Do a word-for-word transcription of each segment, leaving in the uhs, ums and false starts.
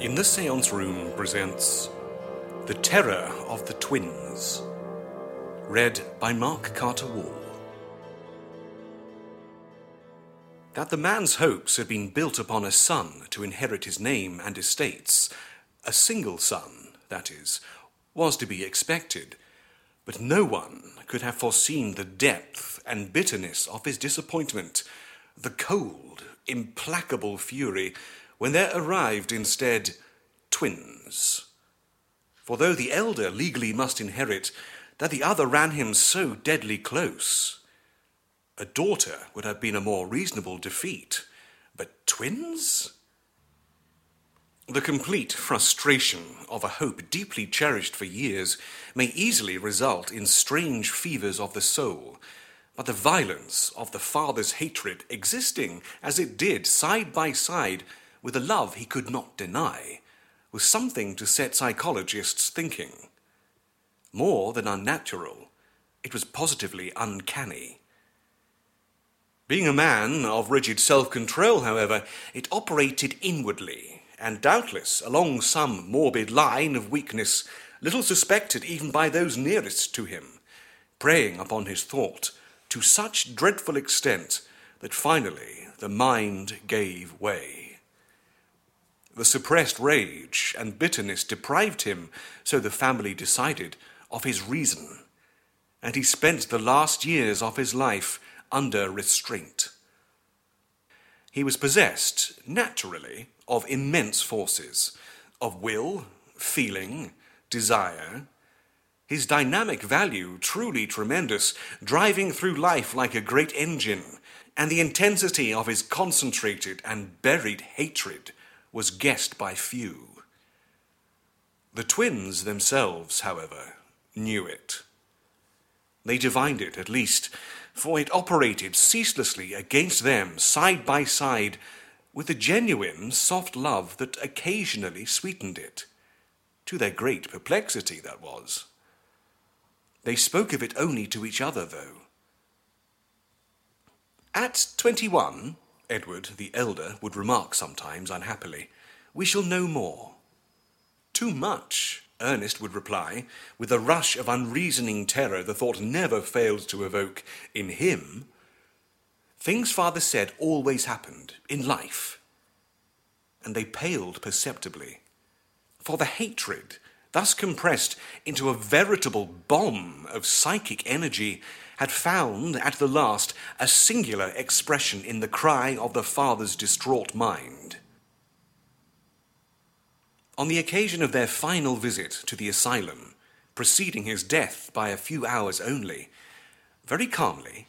In the Seance Room presents The Terror of the Twins, read by Mark Carter-Wall. That the man's hopes had been built upon a son to inherit his name and estates, a single son, that is, was to be expected, but no one could have foreseen the depth and bitterness of his disappointment, the cold, implacable fury, when there arrived instead twins. For though the elder legally must inherit, that the other ran him so deadly close. A daughter would have been a more reasonable defeat, but twins? The complete frustration of a hope deeply cherished for years may easily result in strange fevers of the soul, but the violence of the father's hatred existing, as it did, side by side, with a love he could not deny, was something to set psychologists thinking. More than unnatural, it was positively uncanny. Being a man of rigid self-control, however, it operated inwardly, and doubtless along some morbid line of weakness, little suspected even by those nearest to him, preying upon his thought to such dreadful extent that finally the mind gave way. The suppressed rage and bitterness deprived him, so the family decided, of his reason, and he spent the last years of his life under restraint. He was possessed, naturally, of immense forces, of will, feeling, desire, his dynamic value truly tremendous, driving through life like a great engine, and the intensity of his concentrated and buried hatred was guessed by few. The twins themselves, however, knew it. They divined it, at least, for it operated ceaselessly against them, side by side, with a genuine soft love that occasionally sweetened it. To their great perplexity, that was. They spoke of it only to each other, though. At twenty-one... Edward, the elder, would remark sometimes unhappily, "We shall know more." "Too much," Ernest would reply, with a rush of unreasoning terror the thought never failed to evoke in him. Things father said always happened, in life. And they paled perceptibly. For the hatred, thus compressed into a veritable bomb of psychic energy, had found, at the last, a singular expression in the cry of the father's distraught mind. On the occasion of their final visit to the asylum, preceding his death by a few hours only, very calmly,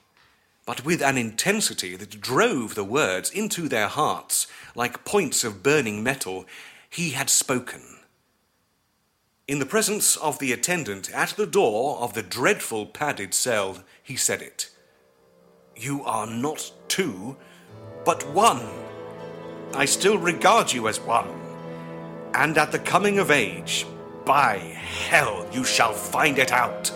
but with an intensity that drove the words into their hearts like points of burning metal, he had spoken. In the presence of the attendant at the door of the dreadful padded cell, he said it. "You are not two, but one. I still regard you as one. And at the coming of age, by hell, you shall find it out."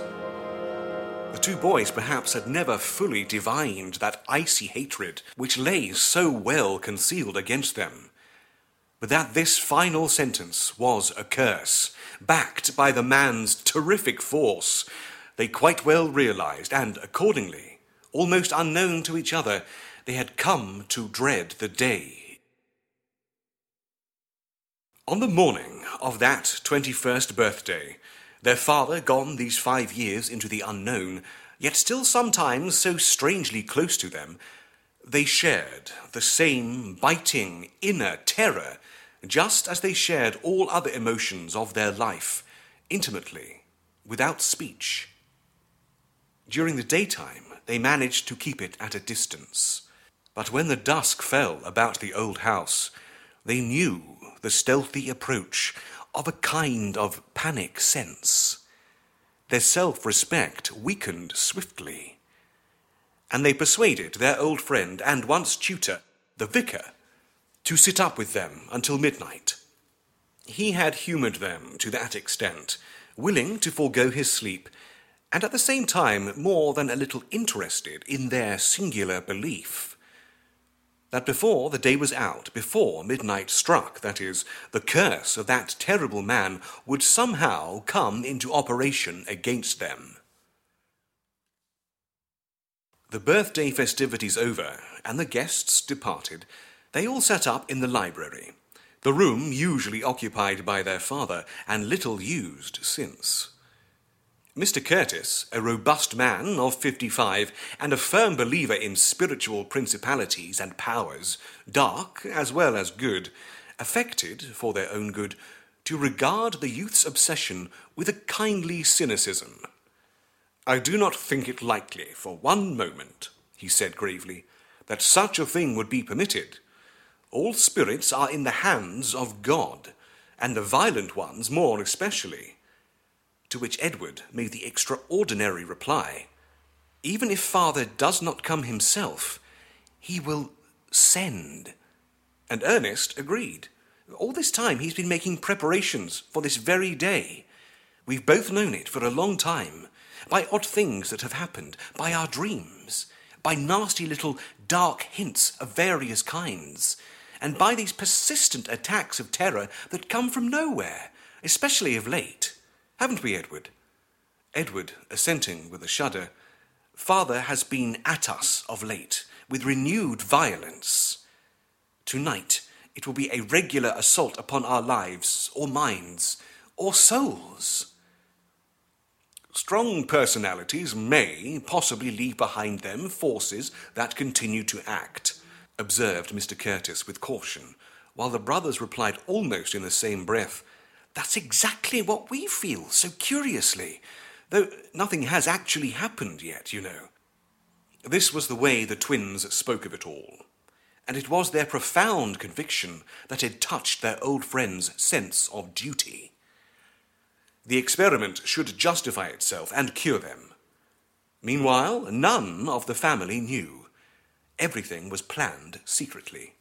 The two boys perhaps had never fully divined that icy hatred which lay so well concealed against them, but that this final sentence was a curse, backed by the man's terrific force, they quite well realized, and accordingly, almost unknown to each other, they had come to dread the day. On the morning of that twenty-first birthday, their father, gone these five years into the unknown, yet still sometimes so strangely close to them, they shared the same biting inner terror, just as they shared all other emotions of their life, intimately, without speech. During the daytime, they managed to keep it at a distance, but when the dusk fell about the old house, they knew the stealthy approach of a kind of panic sense. Their self-respect weakened swiftly, and they persuaded their old friend and once tutor, the vicar, to sit up with them until midnight. He had humoured them to that extent, willing to forego his sleep, and at the same time more than a little interested in their singular belief. that before the day was out, before midnight struck, that is, the curse of that terrible man would somehow come into operation against them. The birthday festivities over, and the guests departed, they all sat up in the library, the room usually occupied by their father and little used since. Mister Curtis, a robust man of fifty-five and a firm believer in spiritual principalities and powers, dark as well as good, affected, for their own good, to regard the youth's obsession with a kindly cynicism. "I do not think it likely, for one moment," he said gravely, "that such a thing would be permitted. All spirits are in the hands of God, and the violent ones more especially." To which Edward made the extraordinary reply, "Even if Father does not come himself, he will send." And Ernest agreed. "All this time he's been making preparations for this very day. We've both known it for a long time, by odd things that have happened, by our dreams, by nasty little dark hints of various kinds, and by these persistent attacks of terror that come from nowhere, especially of late. Haven't we, Edward?" Edward, assenting with a shudder, "Father has been at us of late, with renewed violence. Tonight it will be a regular assault upon our lives, or minds, or souls." Strong personalities may possibly leave behind them forces that continue to act, observed Mister Curtis with caution, while the brothers replied almost in the same breath, "That's exactly what we feel, so curiously, though nothing has actually happened yet, you know." This was the way the twins spoke of it all, and it was their profound conviction that had touched their old friend's sense of duty. The experiment should justify itself and cure them. Meanwhile, none of the family knew. Everything was planned secretly.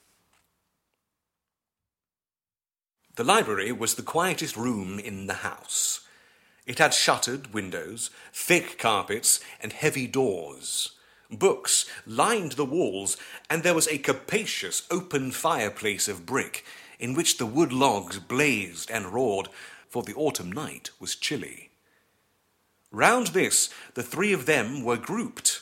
The library was the quietest room in the house. It had shuttered windows, thick carpets, and heavy doors. Books lined the walls, and there was a capacious open fireplace of brick, in which the wood logs blazed and roared, for the autumn night was chilly. Round this the three of them were grouped,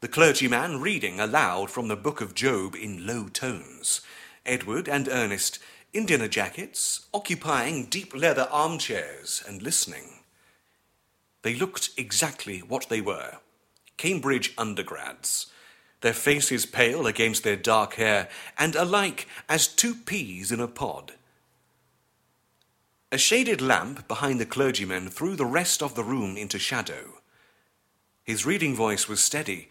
the clergyman reading aloud from the Book of Job in low tones, Edward and Ernest, in dinner jackets, occupying deep leather armchairs and listening. They looked exactly what they were, Cambridge undergrads, their faces pale against their dark hair, and alike as two peas in a pod. A shaded lamp behind the clergyman threw the rest of the room into shadow. His reading voice was steady,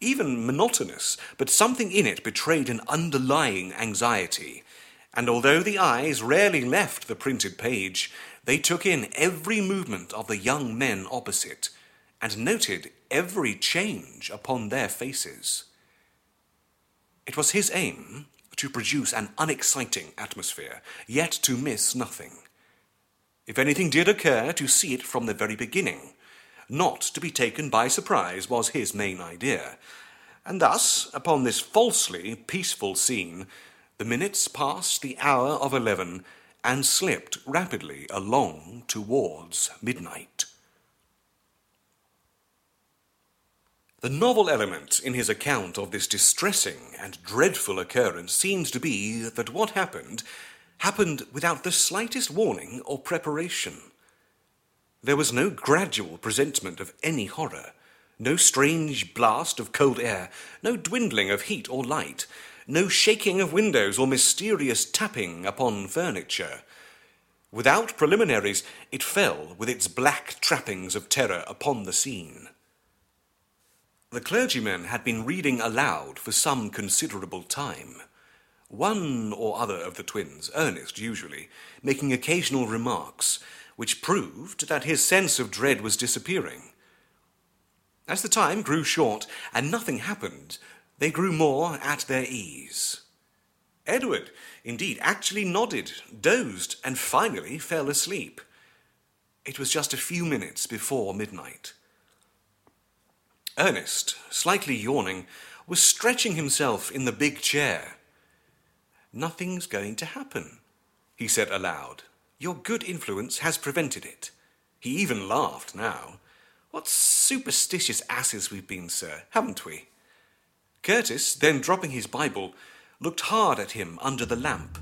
even monotonous, but something in it betrayed an underlying anxiety, and although the eyes rarely left the printed page, they took in every movement of the young men opposite, and noted every change upon their faces. It was his aim to produce an unexciting atmosphere, yet to miss nothing. If anything did occur, to see it from the very beginning. Not to be taken by surprise was his main idea, and thus, upon this falsely peaceful scene, the minutes passed the hour of eleven and slipped rapidly along towards midnight. The novel element in his account of this distressing and dreadful occurrence seems to be that what happened, happened without the slightest warning or preparation. There was no gradual presentment of any horror, no strange blast of cold air, no dwindling of heat or light, no shaking of windows or mysterious tapping upon furniture. Without preliminaries, it fell with its black trappings of terror upon the scene. The clergyman had been reading aloud for some considerable time, one or other of the twins, Ernest usually, making occasional remarks, which proved that his sense of dread was disappearing. As the time grew short and nothing happened, they grew more at their ease. Edward, indeed, actually nodded, dozed, and finally fell asleep. It was just a few minutes before midnight. Ernest, slightly yawning, was stretching himself in the big chair, Nothing's going to happen, he said aloud. Your good influence has prevented it. He even laughed now. What superstitious asses we've been, sir, haven't we? Curtis, then dropping his Bible, looked hard at him under the lamp.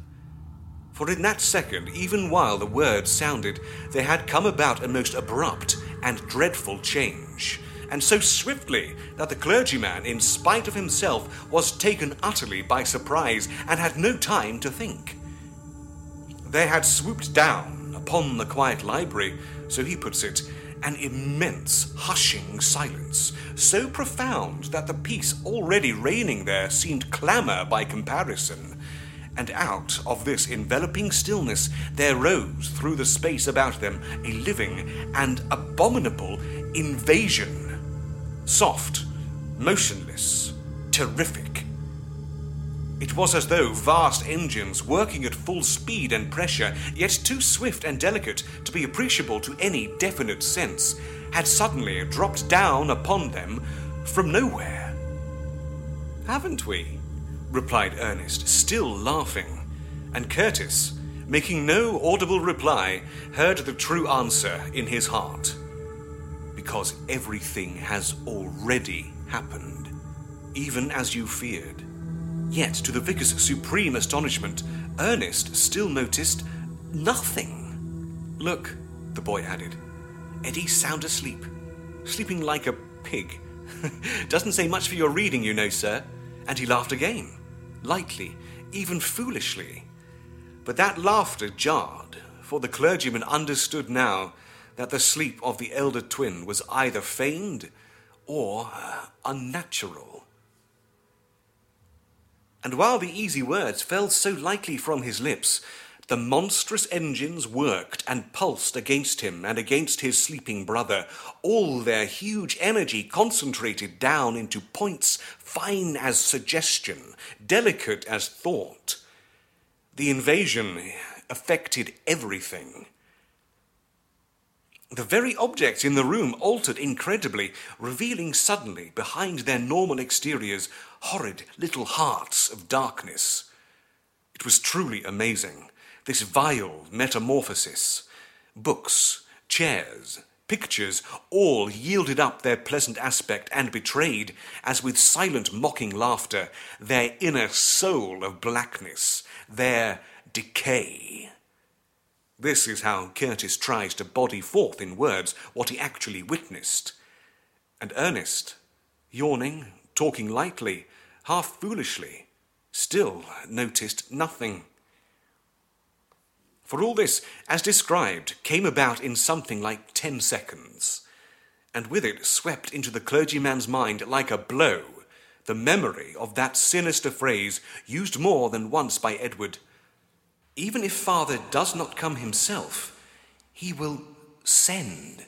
For in that second, even while the words sounded, there had come about a most abrupt and dreadful change, and so swiftly that the clergyman, in spite of himself, was taken utterly by surprise and had no time to think. There had swooped down upon the quiet library, so he puts it, an immense hushing silence, so profound that the peace already reigning there seemed clamour by comparison, and out of this enveloping stillness there rose through the space about them a living and abominable invasion, soft, motionless, terrific. It was as though vast engines working at full speed and pressure, yet too swift and delicate to be appreciable to any definite sense, had suddenly dropped down upon them from nowhere. Haven't we? Replied Ernest, still laughing, and Curtis, making no audible reply, heard the true answer in his heart. Because everything has already happened, even as you feared. Yet, to the vicar's supreme astonishment, Ernest still noticed nothing. Look, the boy added. Eddie's sound asleep, sleeping like a pig. Doesn't say much for your reading, you know, sir. And he laughed again, lightly, even foolishly. But that laughter jarred, for the clergyman understood now that the sleep of the elder twin was either feigned or unnatural. And while the easy words fell so lightly from his lips, the monstrous engines worked and pulsed against him and against his sleeping brother, all their huge energy concentrated down into points fine as suggestion, delicate as thought. The invasion affected everything. The very objects in the room altered incredibly, revealing suddenly, behind their normal exteriors, horrid little hearts of darkness. It was truly amazing, this vile metamorphosis. Books, chairs, pictures, all yielded up their pleasant aspect and betrayed, as with silent mocking laughter, their inner soul of blackness, their decay. This is how Curtis tries to body forth in words what he actually witnessed. And Ernest, yawning, talking lightly, half foolishly, still noticed nothing. For all this, as described, came about in something like ten seconds, and with it swept into the clergyman's mind like a blow the memory of that sinister phrase used more than once by Edward. Even if Father does not come himself, he will send.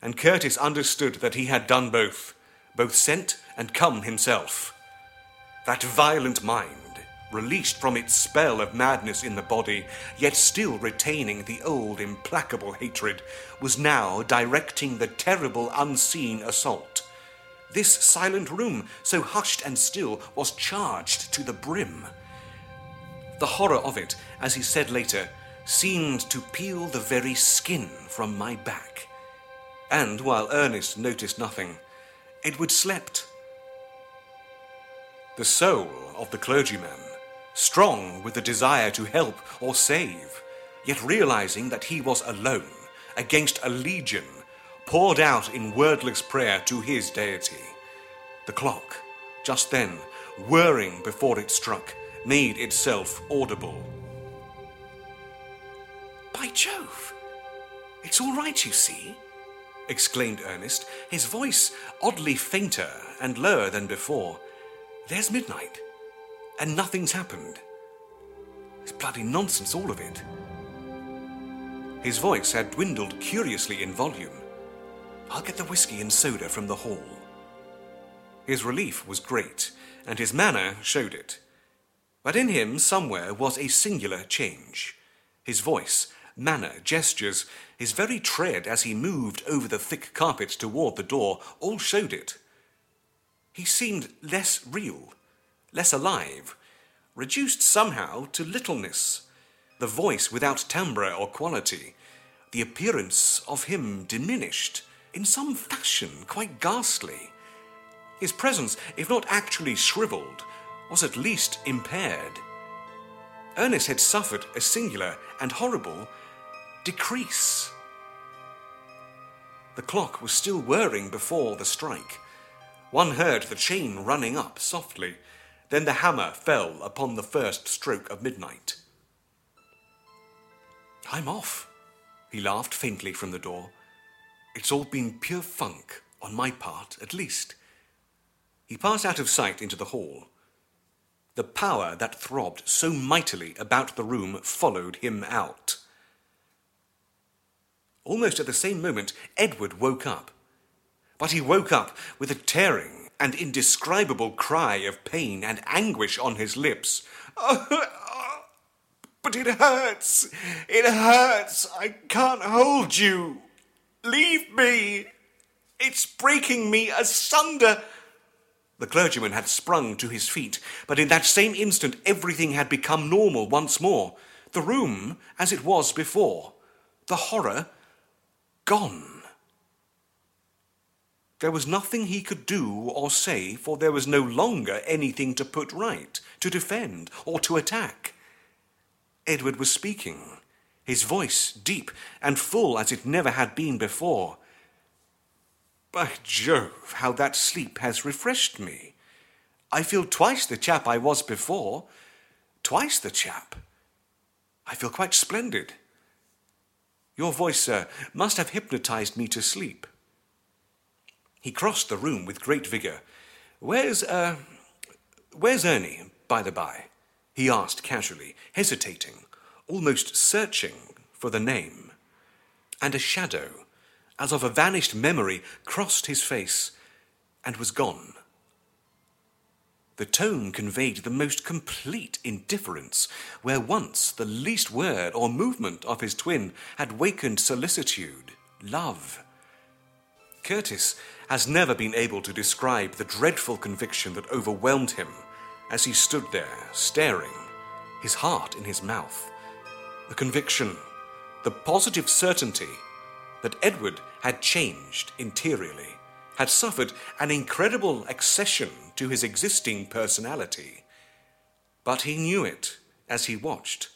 And Curtis understood that he had done both, both sent and come himself. That violent mind, released from its spell of madness in the body, yet still retaining the old implacable hatred, was now directing the terrible unseen assault. This silent room, so hushed and still, was charged to the brim. The horror of it, as he said later, seemed to peel the very skin from my back. And while Ernest noticed nothing, Edward slept. The soul of the clergyman, strong with the desire to help or save, yet realizing that he was alone against a legion, poured out in wordless prayer to his deity. The clock, just then, whirring before it struck, made itself audible. By Jove! It's all right, you see, exclaimed Ernest, his voice oddly fainter and lower than before. There's midnight, and nothing's happened. It's bloody nonsense, all of it. His voice had dwindled curiously in volume. I'll get the whiskey and soda from the hall. His relief was great, and his manner showed it. But in him somewhere was a singular change. His voice, manner, gestures, his very tread as he moved over the thick carpet toward the door, all showed it. He seemed less real, less alive, reduced somehow to littleness, the voice without timbre or quality, the appearance of him diminished, in some fashion quite ghastly. His presence, if not actually shrivelled, was at least impaired. Ernest had suffered a singular and horrible decrease. The clock was still whirring before the strike. One heard the chain running up softly, then the hammer fell upon the first stroke of midnight. "I'm off," he laughed faintly from the door. "It's all been pure funk, on my part at least." He passed out of sight into the hall. The power that throbbed so mightily about the room followed him out. Almost at the same moment, Edward woke up. But he woke up with a tearing and indescribable cry of pain and anguish on his lips. "Oh, oh, but it hurts! It hurts! I can't hold you! Leave me! It's breaking me asunder!" The clergyman had sprung to his feet, but in that same instant everything had become normal once more. The room as it was before. The horror gone. There was nothing he could do or say, for there was no longer anything to put right, to defend, or to attack. Edward was speaking, his voice deep and full as it never had been before. "By Jove, how that sleep has refreshed me! I feel twice the chap I was before. Twice the chap. I feel quite splendid. Your voice, sir, must have hypnotized me to sleep." He crossed the room with great vigour. "Where's, er... Uh, where's Ernie, by the by?" he asked casually, hesitating, almost searching for the name. And a shadow, as of a vanished memory, crossed his face and was gone. The tone conveyed the most complete indifference, where once the least word or movement of his twin had wakened solicitude, love. Curtis has never been able to describe the dreadful conviction that overwhelmed him as he stood there, staring, his heart in his mouth. The conviction, the positive certainty, that Edward had changed interiorly, had suffered an incredible accession to his existing personality. But he knew it as he watched.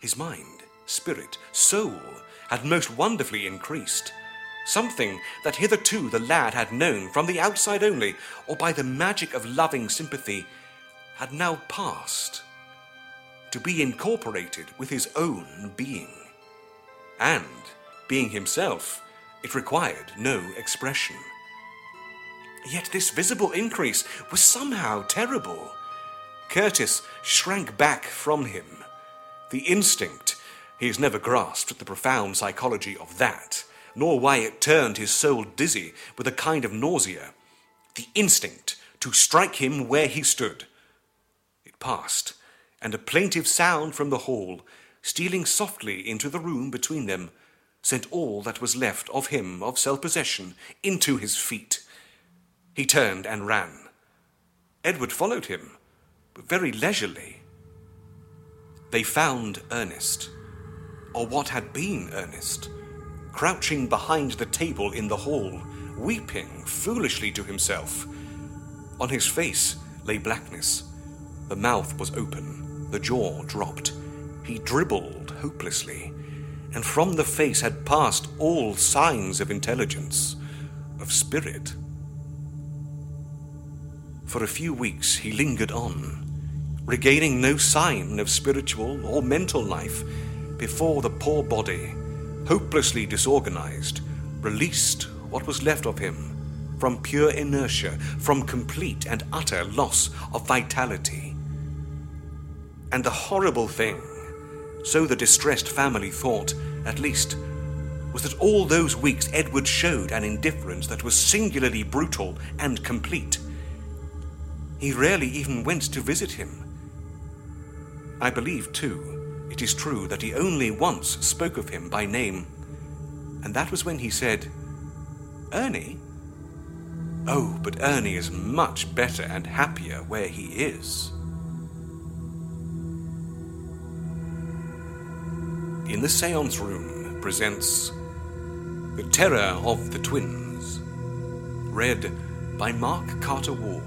His mind, spirit, soul had most wonderfully increased, something that hitherto the lad had known from the outside only, or by the magic of loving sympathy, had now passed, to be incorporated with his own being. And being himself, it required no expression. Yet this visible increase was somehow terrible. Curtis shrank back from him. The instinct, he has never grasped the profound psychology of that, nor why it turned his soul dizzy with a kind of nausea. The instinct to strike him where he stood. It passed, and a plaintive sound from the hall, stealing softly into the room between them, sent all that was left of him of self-possession into his feet. He turned and ran. Edward followed him, but very leisurely. They found Ernest, or what had been Ernest, crouching behind the table in the hall, weeping foolishly to himself. On his face lay blackness. The mouth was open, the jaw dropped. He dribbled hopelessly, and from the face had passed all signs of intelligence, of spirit. For a few weeks he lingered on, regaining no sign of spiritual or mental life, before the poor body, hopelessly disorganized, released what was left of him from pure inertia, from complete and utter loss of vitality. And the horrible thing, so the distressed family thought, at least, was that all those weeks Edward showed an indifference that was singularly brutal and complete. He rarely even went to visit him. I believe, too, it is true that he only once spoke of him by name, and that was when he said, "Ernie? Oh, but Ernie is much better and happier where he is." In the Seance Room presents The Terror of the Twins, read by Mark Carter-Wall.